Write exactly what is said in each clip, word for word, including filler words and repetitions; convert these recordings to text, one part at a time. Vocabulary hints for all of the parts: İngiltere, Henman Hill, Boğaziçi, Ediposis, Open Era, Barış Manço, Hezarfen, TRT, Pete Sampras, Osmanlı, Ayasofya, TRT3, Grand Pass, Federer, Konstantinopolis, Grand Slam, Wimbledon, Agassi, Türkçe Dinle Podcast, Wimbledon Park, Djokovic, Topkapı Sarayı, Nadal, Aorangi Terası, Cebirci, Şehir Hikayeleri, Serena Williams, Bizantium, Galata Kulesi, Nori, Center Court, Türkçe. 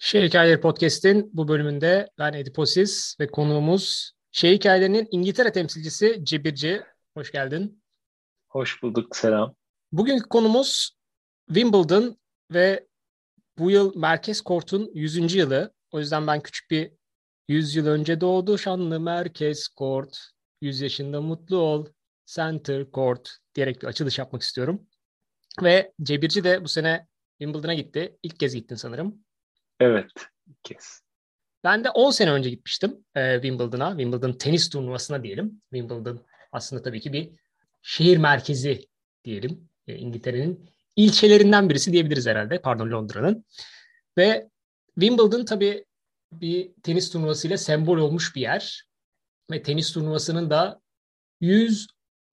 Şehir Hikayeleri Podcast'in bu bölümünde ben Ediposis ve konuğumuz Şehir Hikayeleri'nin İngiltere temsilcisi Cebirci. Hoş geldin. Hoş bulduk, selam. Bugünkü konumuz Wimbledon ve bu yıl Merkez Kort'un yüzüncü yılı. O yüzden ben küçük bir yüz yıl önce doğdu şanlı Merkez Kort, yüz yaşında mutlu ol, Center Court diyerek bir açılış yapmak istiyorum. Ve Cebirci de bu sene Wimbledon'a gitti. İlk kez gittin sanırım. Evet, ilk kez. Ben de on sene önce gitmiştim e, Wimbledon'a. Wimbledon tenis turnuvasına diyelim. Wimbledon aslında tabii ki bir şehir merkezi diyelim. E, İngiltere'nin ilçelerinden birisi diyebiliriz herhalde. Pardon, Londra'nın. Ve Wimbledon tabii bir tenis turnuvasıyla sembol olmuş bir yer. Ve tenis turnuvasının da yüz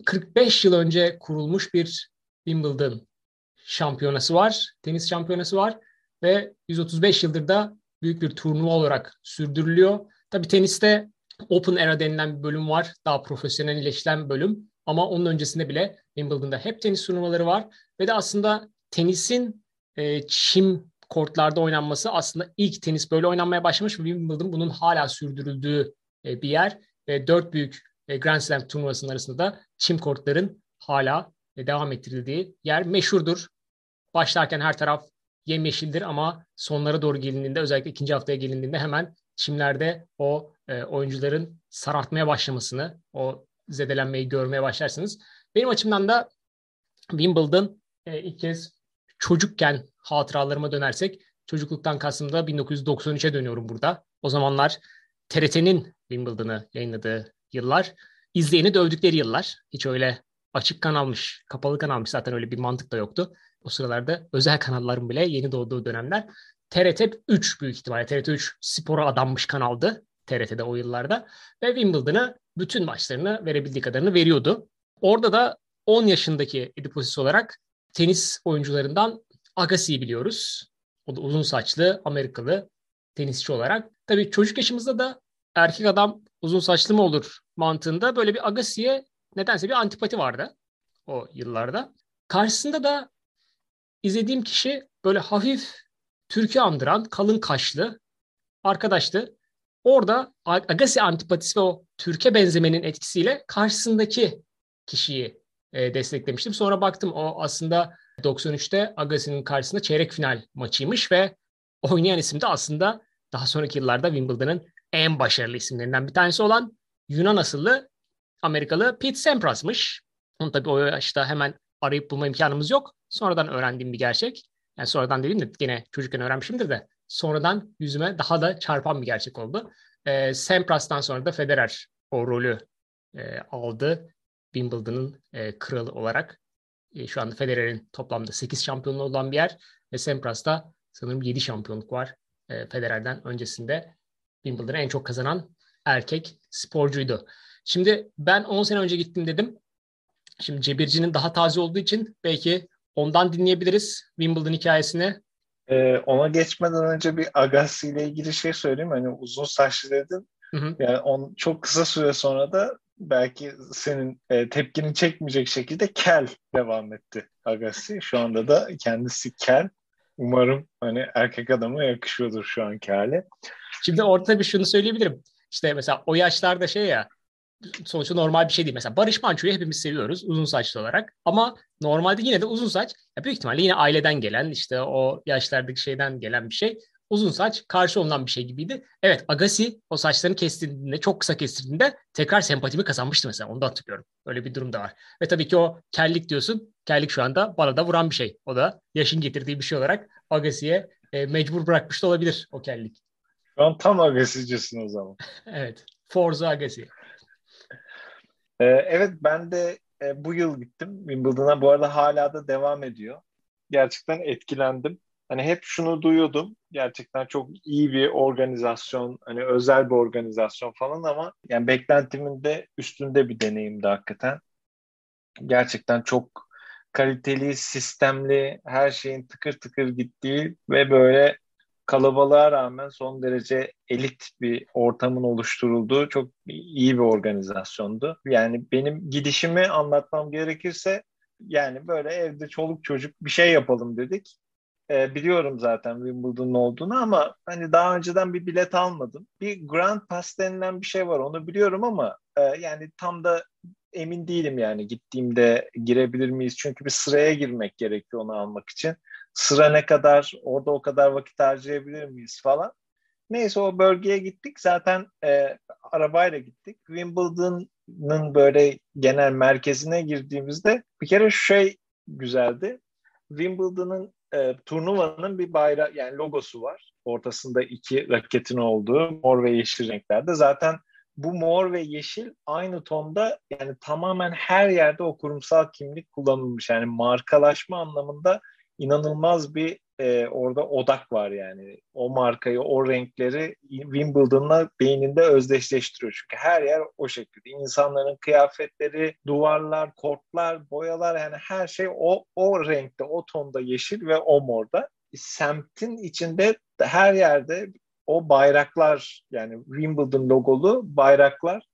kırk beş yıl önce kurulmuş bir Wimbledon şampiyonası var. Tenis şampiyonası var. Ve yüz otuz beş yıldır da büyük bir turnuva olarak sürdürülüyor. Tabii teniste Open Era denilen bir bölüm var. Daha profesyonelleşen bölüm. Ama onun öncesinde bile Wimbledon'da hep tenis turnuvaları var. Ve de aslında tenisin e, çim kortlarda oynanması, aslında ilk tenis böyle oynanmaya başlamış. Wimbledon bunun hala sürdürüldüğü e, bir yer. E, dört büyük e, Grand Slam turnuvasının arasında da çim kortların hala e, devam ettirildiği yer meşhurdur. Başlarken her taraf yemyeşildir ama sonlara doğru gelindiğinde, özellikle ikinci haftaya gelindiğinde hemen çimlerde o e, oyuncuların sarartmaya başlamasını, o zedelenmeyi görmeye başlarsınız. Benim açımdan da Wimbledon e, ilk kez çocukken hatıralarıma dönersek, çocukluktan kastımda bin dokuz yüz doksan üçe dönüyorum burada. O zamanlar T R T'nin Wimbledon'ı yayınladığı yıllar, izleyeni dövdükleri yıllar. Hiç öyle açık kanalmış, kapalı kanalmış zaten öyle bir mantık da yoktu. O sıralarda özel kanalların bile yeni doğduğu dönemler. T R T üç büyük ihtimalle. T R T üç spora adanmış kanaldı T R T'de o yıllarda. Ve Wimbledon'a bütün maçlarını verebildiği kadarını veriyordu. Orada da on yaşındaki Ediposis olarak tenis oyuncularından Agassi'yi biliyoruz. O da uzun saçlı Amerikalı tenisçi olarak. Tabii çocuk yaşımızda da erkek adam uzun saçlı mı olur mantığında böyle bir Agassi'ye nedense bir antipati vardı o yıllarda. Karşısında da İzlediğim kişi böyle hafif Türk'ü andıran kalın kaşlı arkadaştı. Orada Agassi antipatisi ve o Türk'e benzemenin etkisiyle karşısındaki kişiyi e, desteklemiştim. Sonra baktım o aslında doksan üçte Agassi'nin karşısında çeyrek final maçıymış ve oynayan isim de aslında daha sonraki yıllarda Wimbledon'ın en başarılı isimlerinden bir tanesi olan Yunan asıllı Amerikalı Pete Sampras'mış. Onu tabii o yaşta hemen arayıp bulma imkanımız yok. Sonradan öğrendiğim bir gerçek. Yani sonradan dediğim de gene çocukken öğrenmişimdir de sonradan yüzüme daha da çarpan bir gerçek oldu. E, Sampras'tan sonra da Federer o rolü e, aldı. Wimbledon'ın e, kralı olarak. E, şu anda Federer'in toplamda sekiz şampiyonluğu olan bir yer. Ve Sampras'ta sanırım yedi şampiyonluk var. E, Federer'den öncesinde Wimbledon'ı en çok kazanan erkek sporcuydu. Şimdi ben on sene önce gittim dedim. Şimdi Cebirci'nin daha taze olduğu için belki ondan dinleyebiliriz Wimbledon hikayesini. Ee, ona geçmeden önce bir Agassi ile ilgili şey söyleyeyim. Hani uzun saçlı dedin. Hı hı. Yani on, çok kısa süre sonra da belki senin e, tepkini çekmeyecek şekilde kel devam etti Agassi. Şu anda da kendisi kel. Umarım hani erkek adama yakışıyordur şu anki hali. Şimdi ortada bir şunu söyleyebilirim. İşte mesela o yaşlarda şey ya. Sonuçta normal bir şey değil. Mesela Barış Manço'yu hepimiz seviyoruz uzun saçlı olarak. Ama normalde yine de uzun saç ya büyük ihtimalle yine aileden gelen, işte o yaşlardaki şeyden gelen bir şey. Uzun saç karşı olunan bir şey gibiydi. Evet, Agassi o saçlarını kestirdiğinde, çok kısa kestirdiğinde tekrar sempatimi kazanmıştı mesela. Onu da hatırlıyorum. Öyle bir durum da var. Ve tabii ki o kellik diyorsun. Kellik şu anda bana da vuran bir şey. O da yaşın getirdiği bir şey olarak Agassi'ye e, mecbur bırakmış da olabilir o kellik. Şu an tam Agassi'cisin o zaman. Evet. Forza Agassi. Evet, ben de bu yıl gittim Wimbledon'a. Bu arada hala da devam ediyor. Gerçekten etkilendim. Hani hep şunu duyuyordum. Gerçekten çok iyi bir organizasyon, hani özel bir organizasyon falan ama yani beklentimin de üstünde bir deneyimdi hakikaten. Gerçekten çok kaliteli, sistemli, her şeyin tıkır tıkır gittiği ve böyle kalabalığa rağmen son derece elit bir ortamın oluşturulduğu çok iyi bir organizasyondu. Yani benim gidişimi anlatmam gerekirse yani böyle evde çoluk çocuk bir şey yapalım dedik. E, biliyorum zaten Wimbledon'un olduğunu ama hani daha önceden bir bilet almadım. Bir Grand Pass denilen bir şey var, onu biliyorum ama e, yani tam da emin değilim yani gittiğimde girebilir miyiz? Çünkü bir sıraya girmek gerekiyor onu almak için. Sıra ne kadar, orada o kadar vakit harcayabilir miyiz falan. Neyse o bölgeye gittik. Zaten e, arabayla gittik. Wimbledon'un böyle genel merkezine girdiğimizde bir kere şu şey güzeldi. Wimbledon'un e, turnuvanın bir bayrağı, yani logosu var. Ortasında iki raketin olduğu mor ve yeşil renklerde. Zaten bu mor ve yeşil aynı tonda, yani tamamen her yerde o kurumsal kimlik kullanılmış. Yani markalaşma anlamında inanılmaz bir e, orada odak var yani. O markayı, o renkleri Wimbledon'la beyninde özdeşleştiriyor. Çünkü her yer o şekilde. İnsanların kıyafetleri, duvarlar, kortlar, boyalar, yani her şey o o renkte, o tonda yeşil ve o morda. Semtin içinde her yerde o bayraklar, yani Wimbledon logolu bayraklar,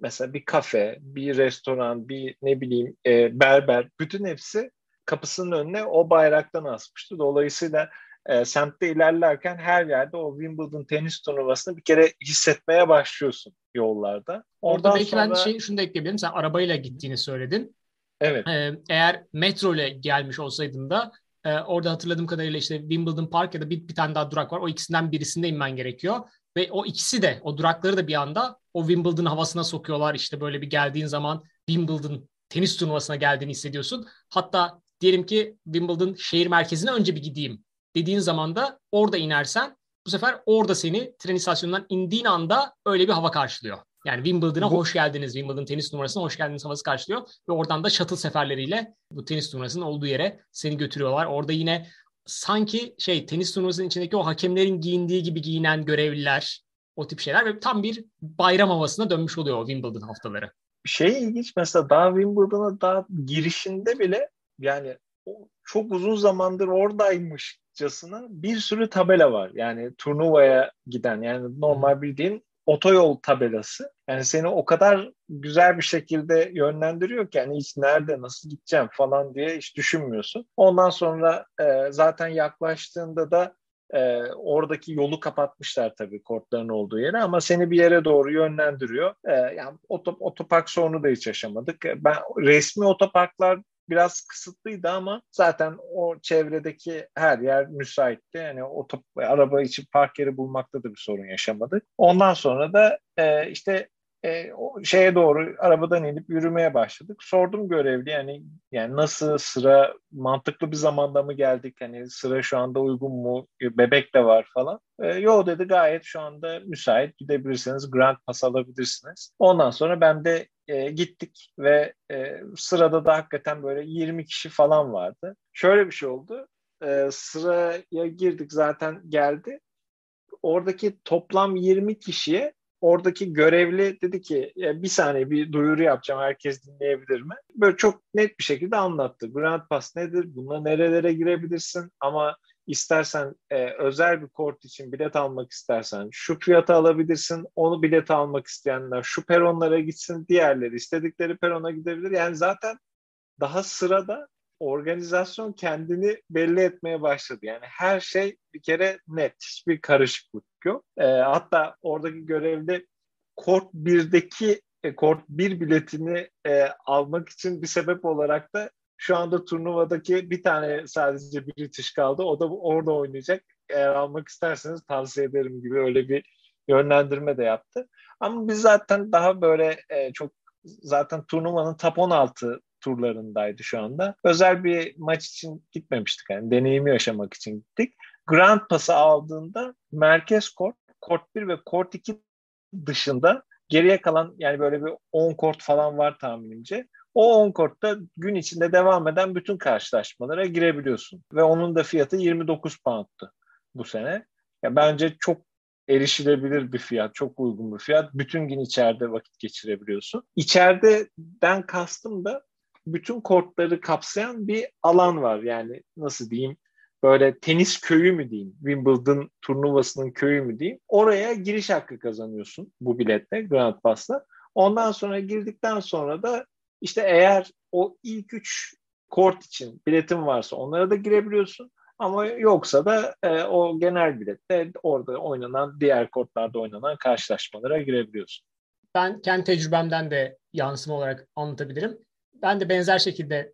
mesela bir kafe, bir restoran, bir ne bileyim e, berber, bütün hepsi kapısının önüne o bayraktan asmıştı. Dolayısıyla e, semtte ilerlerken her yerde o Wimbledon tenis turnuvasını bir kere hissetmeye başlıyorsun yollarda. Ondan Orada belki sonra... ben şey, şunu da ekleyebilirim. Sen arabayla gittiğini söyledin. Evet. Ee, eğer metro ile gelmiş olsaydın da e, orada hatırladığım kadarıyla işte Wimbledon Park ya da bir, bir tane daha durak var. O ikisinden birisinde inmen gerekiyor. Ve o ikisi de, o durakları da bir anda o Wimbledon havasına sokuyorlar. İşte böyle bir geldiğin zaman Wimbledon tenis turnuvasına geldiğini hissediyorsun. Hatta diyelim ki Wimbledon şehir merkezine önce bir gideyim dediğin zaman da orada inersen bu sefer orada seni tren istasyonundan indiğin anda öyle bir hava karşılıyor. Yani Wimbledon'a hoş geldiniz, Wimbledon tenis turnuvasına hoş geldiniz havası karşılıyor. Ve oradan da shuttle seferleriyle bu tenis turnuvasının olduğu yere seni götürüyorlar. Orada yine sanki şey tenis turnuvasının içindeki o hakemlerin giyindiği gibi giyinen görevliler, o tip şeyler ve tam bir bayram havasına dönmüş oluyor o Wimbledon haftaları. Şey ilginç mesela daha Wimbledon'a daha girişinde bile yani çok uzun zamandır oradaymışçasına bir sürü tabela var. Yani turnuvaya giden, yani normal bildiğin otoyol tabelası. Yani seni o kadar güzel bir şekilde yönlendiriyor ki yani hiç nerede nasıl gideceğim falan diye hiç düşünmüyorsun. Ondan sonra e, zaten yaklaştığında da e, oradaki yolu kapatmışlar tabii kortların olduğu yere ama seni bir yere doğru yönlendiriyor. E, yani otop, otopark sorunu da hiç yaşamadık. Ben resmi otoparklar biraz kısıtlıydı ama zaten o çevredeki her yer müsaitti. Yani otop, araba için park yeri bulmakta da bir sorun yaşamadık. Ondan sonra da e, işte e, o şeye doğru arabadan inip yürümeye başladık. Sordum görevli yani yani nasıl sıra mantıklı bir zamanda mı geldik? Hani sıra şu anda uygun mu? Bebek de var falan. E, yo dedi gayet şu anda müsait. Gidebilirsiniz. Grand Pass alabilirsiniz. Ondan sonra ben de E, gittik ve e, sırada da hakikaten böyle yirmi kişi falan vardı. Şöyle bir şey oldu. E, sıraya girdik zaten geldi. Oradaki toplam yirmi kişiye oradaki görevli dedi ki e, bir saniye bir duyuru yapacağım, herkes dinleyebilir mi? Böyle çok net bir şekilde anlattı. Grand Pass nedir? Bununla nerelere girebilirsin? Ama İstersen e, özel bir kort için bilet almak istersen şu fiyata alabilirsin, onu bilet almak isteyenler şu peronlara gitsin, diğerleri istedikleri perona gidebilir. Yani zaten daha sırada organizasyon kendini belli etmeye başladı. Yani her şey bir kere net, hiçbir karışıklık yok. E, hatta oradaki görevli kort birdeki e, kort bir biletini e, almak için bir sebep olarak da şu anda turnuvadaki bir tane sadece British kaldı. O da orada oynayacak. Eğer almak isterseniz tavsiye ederim gibi öyle bir yönlendirme de yaptı. Ama biz zaten daha böyle e, çok zaten turnuvanın top on altı turlarındaydı şu anda. Özel bir maç için gitmemiştik. Yani deneyimi yaşamak için gittik. Grand Pass'ı aldığında merkez kort, kort bir ve kort iki dışında geriye kalan yani böyle bir on kort falan var tahminimce. O on kortta gün içinde devam eden bütün karşılaşmalara girebiliyorsun. Ve onun da fiyatı yirmi dokuz pound'tu bu sene. Ya bence çok erişilebilir bir fiyat, çok uygun bir fiyat. Bütün gün içeride vakit geçirebiliyorsun. İçeriden kastım da bütün kortları kapsayan bir alan var. Yani nasıl diyeyim, böyle tenis köyü mü diyeyim, Wimbledon turnuvasının köyü mü diyeyim. Oraya giriş hakkı kazanıyorsun bu biletle, Grand Pass'la. Ondan sonra girdikten sonra da İşte eğer o ilk üç kort için biletin varsa onlara da girebiliyorsun. Ama yoksa da e, o genel bilette orada oynanan, diğer kortlarda oynanan karşılaşmalara girebiliyorsun. Ben kendi tecrübemden de yansıma olarak anlatabilirim. Ben de benzer şekilde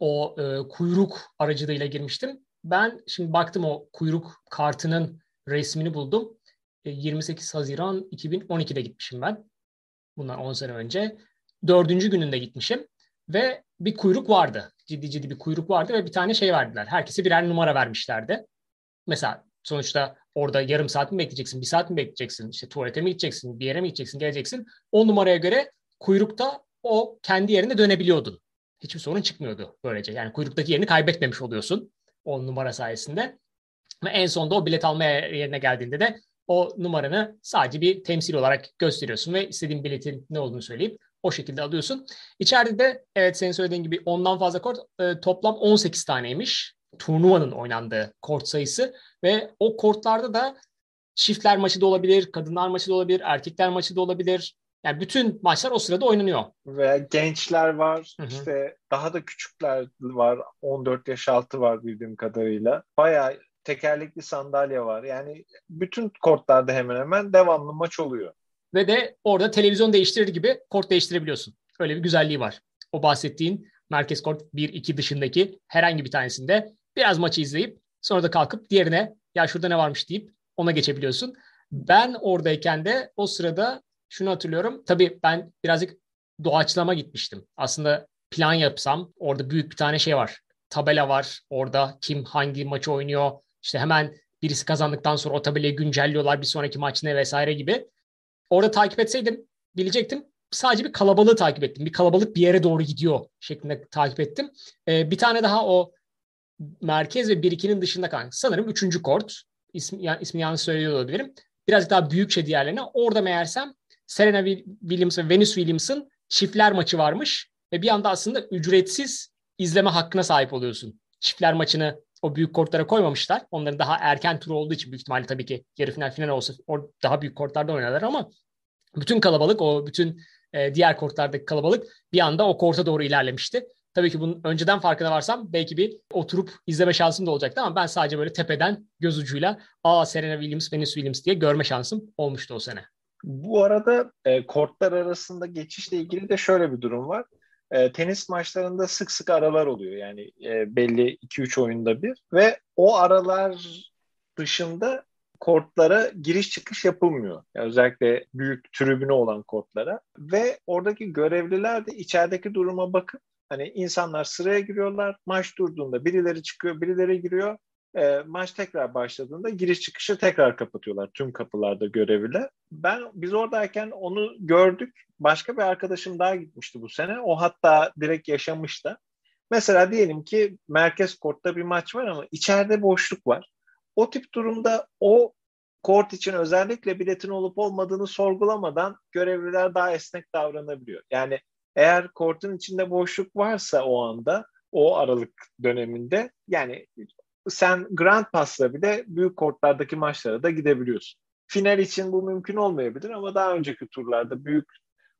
o e, kuyruk aracılığıyla girmiştim. Ben şimdi baktım, o kuyruk kartının resmini buldum. E, yirmi sekiz Haziran iki bin on iki'de gitmişim ben. Bundan on sene önce. Dördüncü gününde gitmişim. Ve bir kuyruk vardı. Ciddi ciddi bir kuyruk vardı ve bir tane şey verdiler. Herkese birer numara vermişlerdi. Mesela sonuçta orada yarım saat mi bekleyeceksin, bir saat mi bekleyeceksin, işte tuvalete mi gideceksin, bir yere mi gideceksin, geleceksin. O numaraya göre kuyrukta o kendi yerine dönebiliyordun. Hiçbir sorun çıkmıyordu böylece. Yani kuyruktaki yerini kaybetmemiş oluyorsun o numara sayesinde. Ve en sonunda o bilet almaya yerine geldiğinde de o numaranı sadece bir temsil olarak gösteriyorsun ve istediğin biletin ne olduğunu söyleyip o şekilde alıyorsun. İçeride de evet senin söylediğin gibi ondan fazla kort, e, toplam on sekiz taneymiş turnuvanın oynandığı kort sayısı. Ve o kortlarda da çiftler maçı da olabilir, kadınlar maçı da olabilir, erkekler maçı da olabilir. Yani bütün maçlar o sırada oynanıyor. Ve gençler var, hı hı. işte daha da küçükler var, on dört yaş altı var bildiğim kadarıyla. Bayağı tekerlekli sandalye var. Yani bütün kortlarda hemen hemen devamlı maç oluyor. Ve de orada televizyon değiştirir gibi kort değiştirebiliyorsun. Öyle bir güzelliği var. O bahsettiğin merkez kort bir iki dışındaki herhangi bir tanesinde biraz maçı izleyip sonra da kalkıp diğerine ya şurada ne varmış deyip ona geçebiliyorsun. Ben oradayken de o sırada şunu hatırlıyorum. Tabii ben birazcık doğaçlama gitmiştim. Aslında plan yapsam orada büyük bir tane şey var. Tabela var. Orada kim hangi maçı oynuyor. İşte hemen birisi kazandıktan sonra o tabelayı güncelliyorlar. Bir sonraki maç ne vesaire gibi. Orada takip etseydim bilecektim. Sadece bir kalabalığı takip ettim. Bir kalabalık bir yere doğru gidiyor şeklinde takip ettim. Ee, bir tane daha o merkez ve bir ikinin dışında kalan sanırım üçüncü kort. İsmi, yani ismini yanlış söylüyor olabilirim. Birazcık daha büyük şey diğerlerine. Orada meğersem Serena Williams ve Venus Williams'ın çiftler maçı varmış. Ve bir anda aslında ücretsiz izleme hakkına sahip oluyorsun. Çiftler maçını o büyük kortlara koymamışlar. Onların daha erken turu olduğu için büyük ihtimalle tabii ki yarı final final olsa daha büyük kortlarda oynarlar ama bütün kalabalık, o bütün e, diğer kortlardaki kalabalık bir anda o korta doğru ilerlemişti. Tabii ki bunun önceden farkına varsam belki bir oturup izleme şansım da olacaktı ama ben sadece böyle tepeden göz ucuyla aa Serena Williams, Venus Williams diye görme şansım olmuştu o sene. Bu arada e, kortlar arasında geçişle ilgili de şöyle bir durum var. E, tenis maçlarında sık sık aralar oluyor. Yani e, belli iki üç oyunda bir ve o aralar dışında kortlara giriş çıkış yapılmıyor. Yani özellikle büyük tribünü olan kortlara ve oradaki görevliler de içerideki duruma bakıp hani insanlar sıraya giriyorlar. Maç durduğunda birileri çıkıyor, birileri giriyor. E, maç tekrar başladığında giriş çıkışı tekrar kapatıyorlar tüm kapılarda görevliler. Ben biz oradayken onu gördük. Başka bir arkadaşım daha gitmişti bu sene. O hatta direkt yaşamış da. Mesela diyelim ki merkez kortta bir maç var ama içeride boşluk var. O tip durumda o kort için özellikle biletin olup olmadığını sorgulamadan görevliler daha esnek davranabiliyor. Yani eğer kortun içinde boşluk varsa o anda, o aralık döneminde yani sen Grand Pass'la bile büyük kortlardaki maçlara da gidebiliyorsun. Final için bu mümkün olmayabilir ama daha önceki turlarda büyük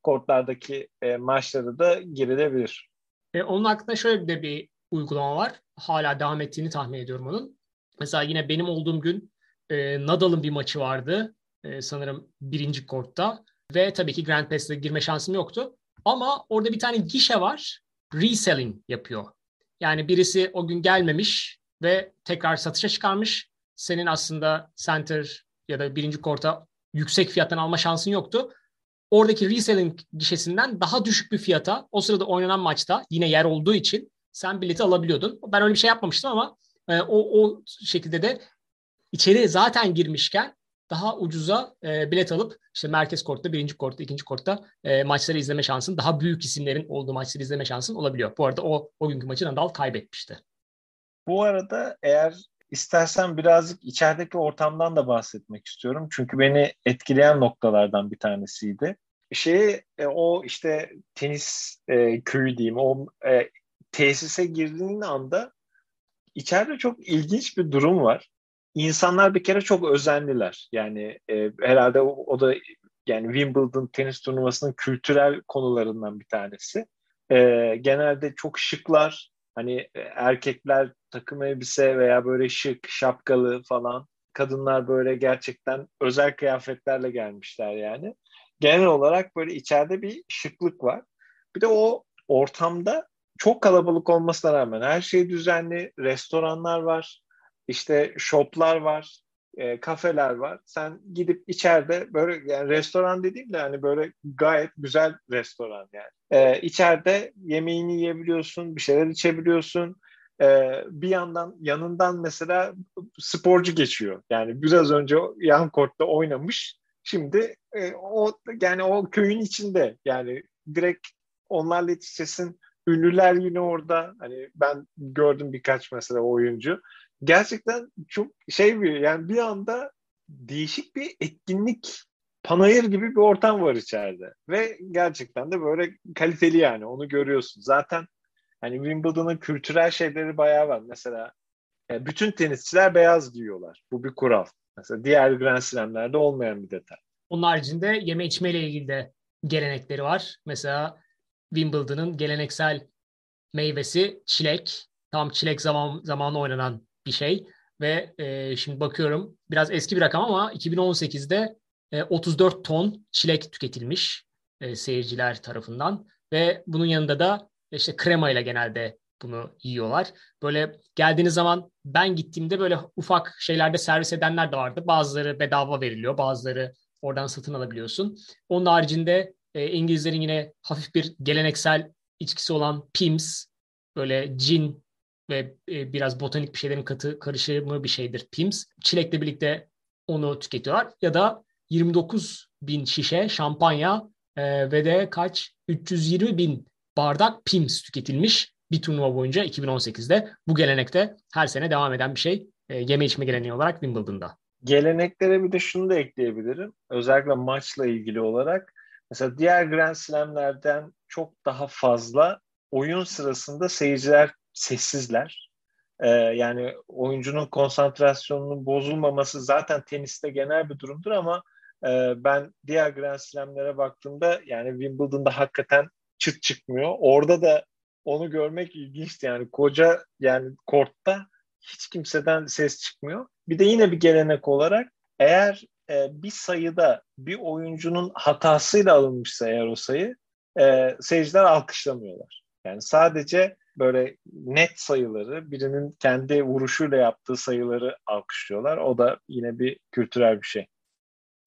kortlardaki e, maçlara da girilebilir. E, onun hakkında şöyle bir de bir uygulama var. Hala devam ettiğini tahmin ediyorum onun. Mesela yine benim olduğum gün e, Nadal'ın bir maçı vardı. E, sanırım birinci kortta. Ve tabii ki Grand Pass'e girme şansım yoktu. Ama orada bir tane gişe var. Reselling yapıyor. Yani birisi o gün gelmemiş ve tekrar satışa çıkarmış. Senin aslında center ya da birinci korta yüksek fiyattan alma şansın yoktu. Oradaki reselling gişesinden daha düşük bir fiyata o sırada oynanan maçta yine yer olduğu için sen bileti alabiliyordun. Ben öyle bir şey yapmamıştım ama e, o, o şekilde de içeri zaten girmişken daha ucuza e, bilet alıp işte merkez kortta, birinci kortta, ikinci kortta e, maçları izleme şansın, daha büyük isimlerin olduğu maçları izleme şansın olabiliyor. Bu arada o, o günkü maçı Nadal kaybetmişti. Bu arada eğer İstersen birazcık içerideki ortamdan da bahsetmek istiyorum. Çünkü beni etkileyen noktalardan bir tanesiydi. Şeyi o işte tenis e, köyü diyeyim, o e, tesise girdiğin anda içeride çok ilginç bir durum var. İnsanlar bir kere çok özenliler. Yani e, herhalde o, o da yani Wimbledon tenis turnuvasının kültürel konularından bir tanesi. E, genelde çok şıklar. Hani erkekler takım elbise veya böyle şık, şapkalı falan. Kadınlar böyle gerçekten özel kıyafetlerle gelmişler yani. Genel olarak böyle içeride bir şıklık var. Bir de o ortamda çok kalabalık olmasına rağmen her şey düzenli. Restoranlar var, işte shoplar var, e, kafeler var. Sen gidip içeride böyle, yani restoran dediğim de hani böyle gayet güzel restoran yani. E, içeride yemeğini yiyebiliyorsun, bir şeyler içebiliyorsun. Ee, bir yandan yanından mesela sporcu geçiyor. Yani biraz önce yan kortta oynamış. Şimdi e, o yani o köyün içinde yani direkt onlarla yetişesin. Ünlüler yine orada. Hani ben gördüm birkaç mesela oyuncu. Gerçekten çok şey bir yani bir anda değişik bir etkinlik, panayır gibi bir ortam var içeride. Ve gerçekten de böyle kaliteli yani onu görüyorsun. Zaten hani Wimbledon'un kültürel şeyleri bayağı var. Mesela bütün tenisçiler beyaz giyiyorlar. Bu bir kural. Mesela diğer Grand Slam'lerde olmayan bir detay. Onun haricinde yeme içmeyle ilgili de gelenekleri var. Mesela Wimbledon'un geleneksel meyvesi çilek. Tam çilek zaman, zamanı oynanan bir şey. Ve e, şimdi bakıyorum biraz eski bir rakam ama iki bin on sekizde e, otuz dört ton çilek tüketilmiş e, seyirciler tarafından. Ve bunun yanında da İşte kremayla genelde bunu yiyorlar. Böyle geldiğiniz zaman ben gittiğimde böyle ufak şeylerde servis edenler de vardı. Bazıları bedava veriliyor. Bazıları oradan satın alabiliyorsun. Onun haricinde e, İngilizlerin yine hafif bir geleneksel içkisi olan Pimm's. Böyle cin ve e, biraz botanik bir şeylerin katı karışımı bir şeydir Pimm's. Çilekle birlikte onu tüketiyorlar. Ya da yirmi dokuz bin şişe şampanya e, ve de kaç? üç yüz yirmi bin bardak Pimm's tüketilmiş bir turnuva boyunca iki bin on sekizde. Bu gelenekte her sene devam eden bir şey. E, yeme içme geleneği olarak Wimbledon'da. Geleneklere bir de şunu da ekleyebilirim. Özellikle maçla ilgili olarak. Mesela diğer Grand Slam'lerden çok daha fazla oyun sırasında seyirciler sessizler. E, yani oyuncunun konsantrasyonunun bozulmaması zaten teniste genel bir durumdur ama e, ben diğer Grand Slam'lere baktığımda yani Wimbledon'da hakikaten çıt çıkmıyor. Orada da onu görmek ilginçti. Yani koca yani kortta hiç kimseden ses çıkmıyor. Bir de yine bir gelenek olarak eğer e, bir sayıda bir oyuncunun hatasıyla alınmışsa eğer o sayı e, seyirciler alkışlamıyorlar. Yani sadece böyle net sayıları, birinin kendi vuruşuyla yaptığı sayıları alkışlıyorlar. O da yine bir kültürel bir şey.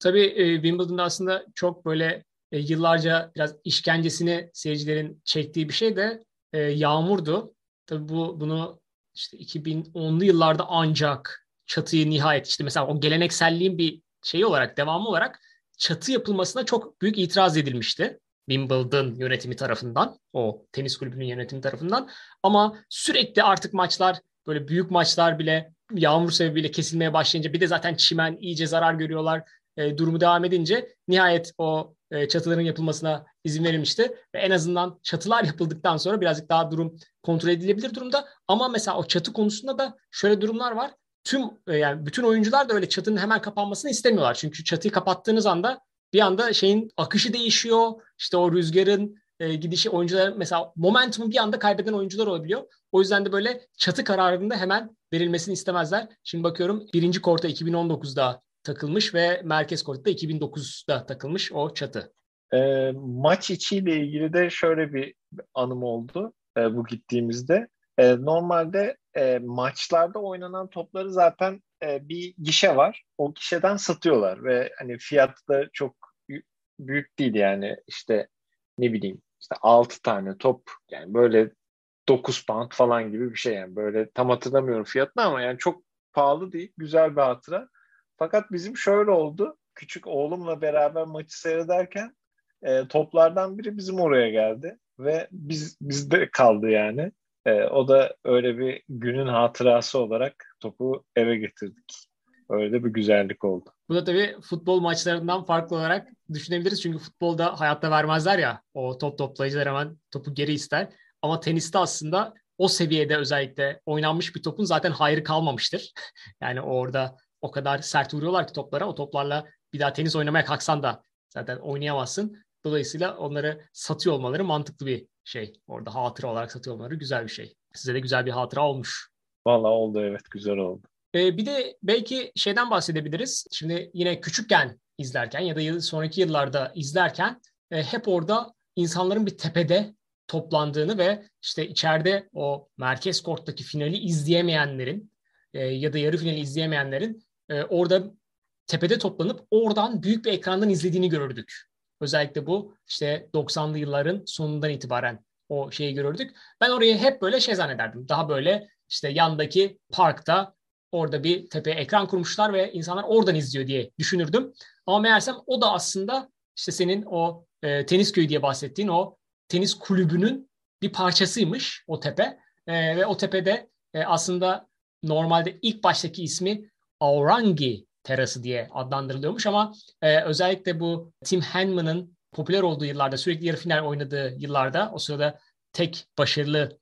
Tabii e, Wimbledon'da aslında çok böyle E, yıllarca biraz işkencesini seyircilerin çektiği bir şey de e, yağmurdu. Tabii bu bunu işte iki bin onlu yıllarda ancak çatıyı nihayet işte mesela o gelenekselliğin bir şeyi olarak, devamı olarak çatı yapılmasına çok büyük itiraz edilmişti. Wimbledon yönetimi tarafından, o tenis kulübünün yönetimi tarafından. Ama sürekli artık maçlar, böyle büyük maçlar bile yağmur sebebiyle kesilmeye başlayınca bir de zaten çimen iyice zarar görüyorlar. E, durumu devam edince nihayet o e, çatıların yapılmasına izin verilmişti. Ve en azından çatılar yapıldıktan sonra birazcık daha durum kontrol edilebilir durumda. Ama mesela o çatı konusunda da şöyle durumlar var. Tüm e, yani bütün oyuncular da öyle çatının hemen kapanmasını istemiyorlar. Çünkü çatıyı kapattığınız anda bir anda şeyin akışı değişiyor. İşte o rüzgarın e, gidişi, oyuncular mesela momentumu bir anda kaybeden oyuncular olabiliyor. O yüzden de böyle çatı kararında hemen verilmesini istemezler. Şimdi bakıyorum birinci korta iki bin on dokuzda takılmış ve Merkez Kort'ta iki bin dokuzda takılmış o çatı. E, maç içiyle ilgili de şöyle bir anım oldu e, bu gittiğimizde. E, normalde e, maçlarda oynanan topları zaten e, bir gişe var. O gişeden satıyorlar ve hani fiyatı da çok büyük değil yani işte ne bileyim işte altı tane top yani böyle dokuz pound falan gibi bir şey yani böyle tam hatırlamıyorum fiyatını ama yani çok pahalı değil, güzel bir hatıra. Fakat bizim şöyle oldu. Küçük oğlumla beraber maçı seyrederken e, toplardan biri bizim oraya geldi. Ve biz bizde kaldı yani. E, o da öyle bir günün hatırası olarak topu eve getirdik. Öyle de bir güzellik oldu. Bu da tabii futbol maçlarından farklı olarak düşünebiliriz. Çünkü futbolda hayatta vermezler ya. O top toplayıcılar hemen topu geri ister. Ama teniste aslında o seviyede özellikle oynanmış bir topun zaten hayrı kalmamıştır. Yani orada o kadar sert vuruyorlar ki toplara. O toplarla bir daha tenis oynamaya kalksan da zaten oynayamazsın. Dolayısıyla onları satıyor olmaları mantıklı bir şey. Orada hatıra olarak satıyor olmaları güzel bir şey. Size de güzel bir hatıra olmuş. Vallahi oldu, evet, güzel oldu. Ee, bir de belki şeyden bahsedebiliriz. Şimdi yine küçükken izlerken ya da yıl, sonraki yıllarda izlerken e, hep orada insanların bir tepede toplandığını ve işte içeride o merkez korttaki finali izleyemeyenlerin e, ya da yarı finali izleyemeyenlerin e, orada tepede toplanıp oradan büyük bir ekrandan izlediğini görürdük. Özellikle bu işte doksanlı yılların sonundan itibaren o şeyi görürdük. Ben orayı hep böyle şey zannederdim. Daha böyle işte yandaki parkta orada bir tepeye ekran kurmuşlar ve insanlar oradan izliyor diye düşünürdüm. Ama meğersem o da aslında işte senin o e, tenis köyü diye bahsettiğin o tenis kulübünün bir parçasıymış o tepe. E, ve o tepede e, aslında normalde ilk baştaki ismi Aorangi Terası diye adlandırılıyormuş ama e, özellikle bu Tim Henman'ın popüler olduğu yıllarda, sürekli yarı final oynadığı yıllarda, o sırada tek başarılı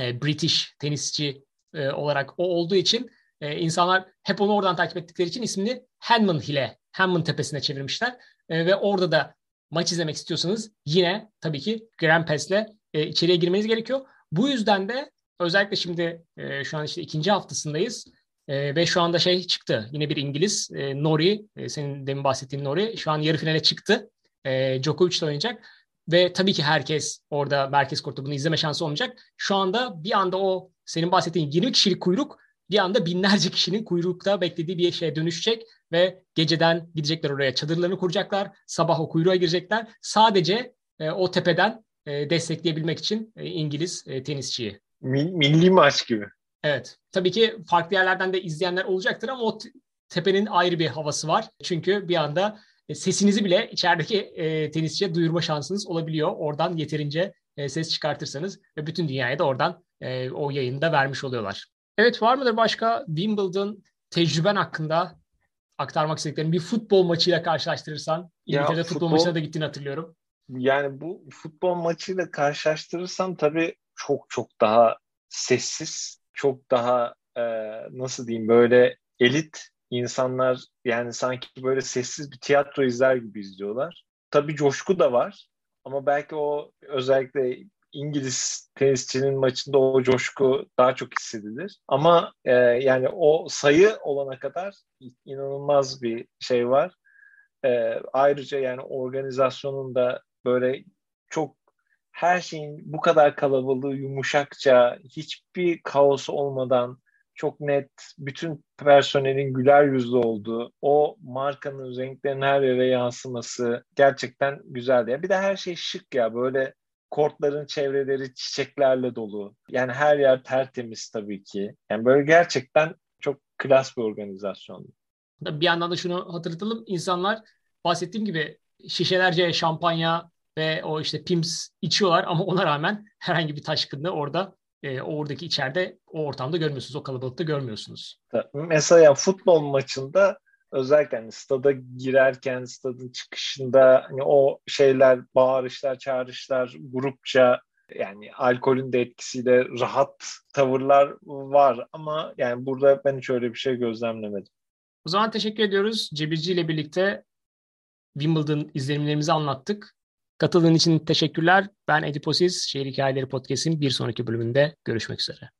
e, British tenisçi e, olarak o olduğu için e, insanlar hep onu oradan takip ettikleri için ismini Henman Hill'e, Henman Tepesi'ne çevirmişler. E, ve orada da maç izlemek istiyorsanız yine tabii ki Grand Pass'le e, içeriye girmeniz gerekiyor. Bu yüzden de özellikle şimdi e, şu an işte ikinci haftasındayız. Ee, ve şu anda şey çıktı. Yine bir İngiliz. E, Nori, e, senin demin bahsettiğin Nori. Şu an yarı finale çıktı. E, Djokovic ile oynayacak. Ve tabii ki herkes orada merkez kortta bunu izleme şansı olmayacak. Şu anda bir anda o senin bahsettiğin yirmi kişilik kuyruk bir anda binlerce kişinin kuyrukta beklediği bir şeye dönüşecek. Ve geceden gidecekler oraya. Çadırlarını kuracaklar. Sabah o kuyruğa girecekler. Sadece e, o tepeden e, destekleyebilmek için e, İngiliz e, tenisçiyi. Milli maç gibi. Evet. Tabii ki farklı yerlerden de izleyenler olacaktır ama o tepenin ayrı bir havası var. Çünkü bir anda sesinizi bile içerideki e, tenisçiye duyurma şansınız olabiliyor. Oradan yeterince e, ses çıkartırsanız ve bütün dünyaya da oradan e, o yayını da vermiş oluyorlar. Evet, var mıdır başka Wimbledon tecrüben hakkında aktarmak istediklerim? Bir futbol maçıyla karşılaştırırsan, İngiltere'de futbol, futbol maçına da gittiğini hatırlıyorum. Yani bu futbol maçıyla karşılaştırırsam tabii çok çok daha sessiz, çok daha e, nasıl diyeyim, böyle elit insanlar, yani sanki böyle sessiz bir tiyatro izler gibi izliyorlar. Tabii coşku da var ama belki o özellikle İngiliz tenisçinin maçında o coşku daha çok hissedilir. Ama e, yani o sayı olana kadar inanılmaz bir şey var. E, ayrıca yani organizasyonun da böyle çok, her şeyin bu kadar kalabalığı yumuşakça, hiçbir kaos olmadan çok net, bütün personelin güler yüzlü olduğu, o markanın renklerinin her yere yansıması gerçekten güzeldi. Ya bir de her şey şık ya, böyle kortların çevreleri çiçeklerle dolu. Yani her yer tertemiz tabii ki. Yani böyle gerçekten çok klas bir organizasyondu. Bir yandan da şunu hatırlatalım. İnsanlar bahsettiğim gibi şişelerce şampanya ve o işte Pimm's içiyorlar ama ona rağmen herhangi bir taşkınlığı orada, e, oradaki içeride, o ortamda görmüyorsunuz. O kalabalıkta görmüyorsunuz. Mesela futbol maçında özellikle hani stada girerken, stadın çıkışında hani o şeyler, bağırışlar, çağrışlar, grupça, yani alkolün de etkisiyle rahat tavırlar var ama yani burada ben hiç öyle bir şey gözlemlemedim. O zaman teşekkür ediyoruz. Cebirci ile birlikte Wimbledon izlenimlerimizi anlattık. Katıldığın için teşekkürler. Ben Ediposis, Şehir Hikayeleri Podcast'in bir sonraki bölümünde görüşmek üzere.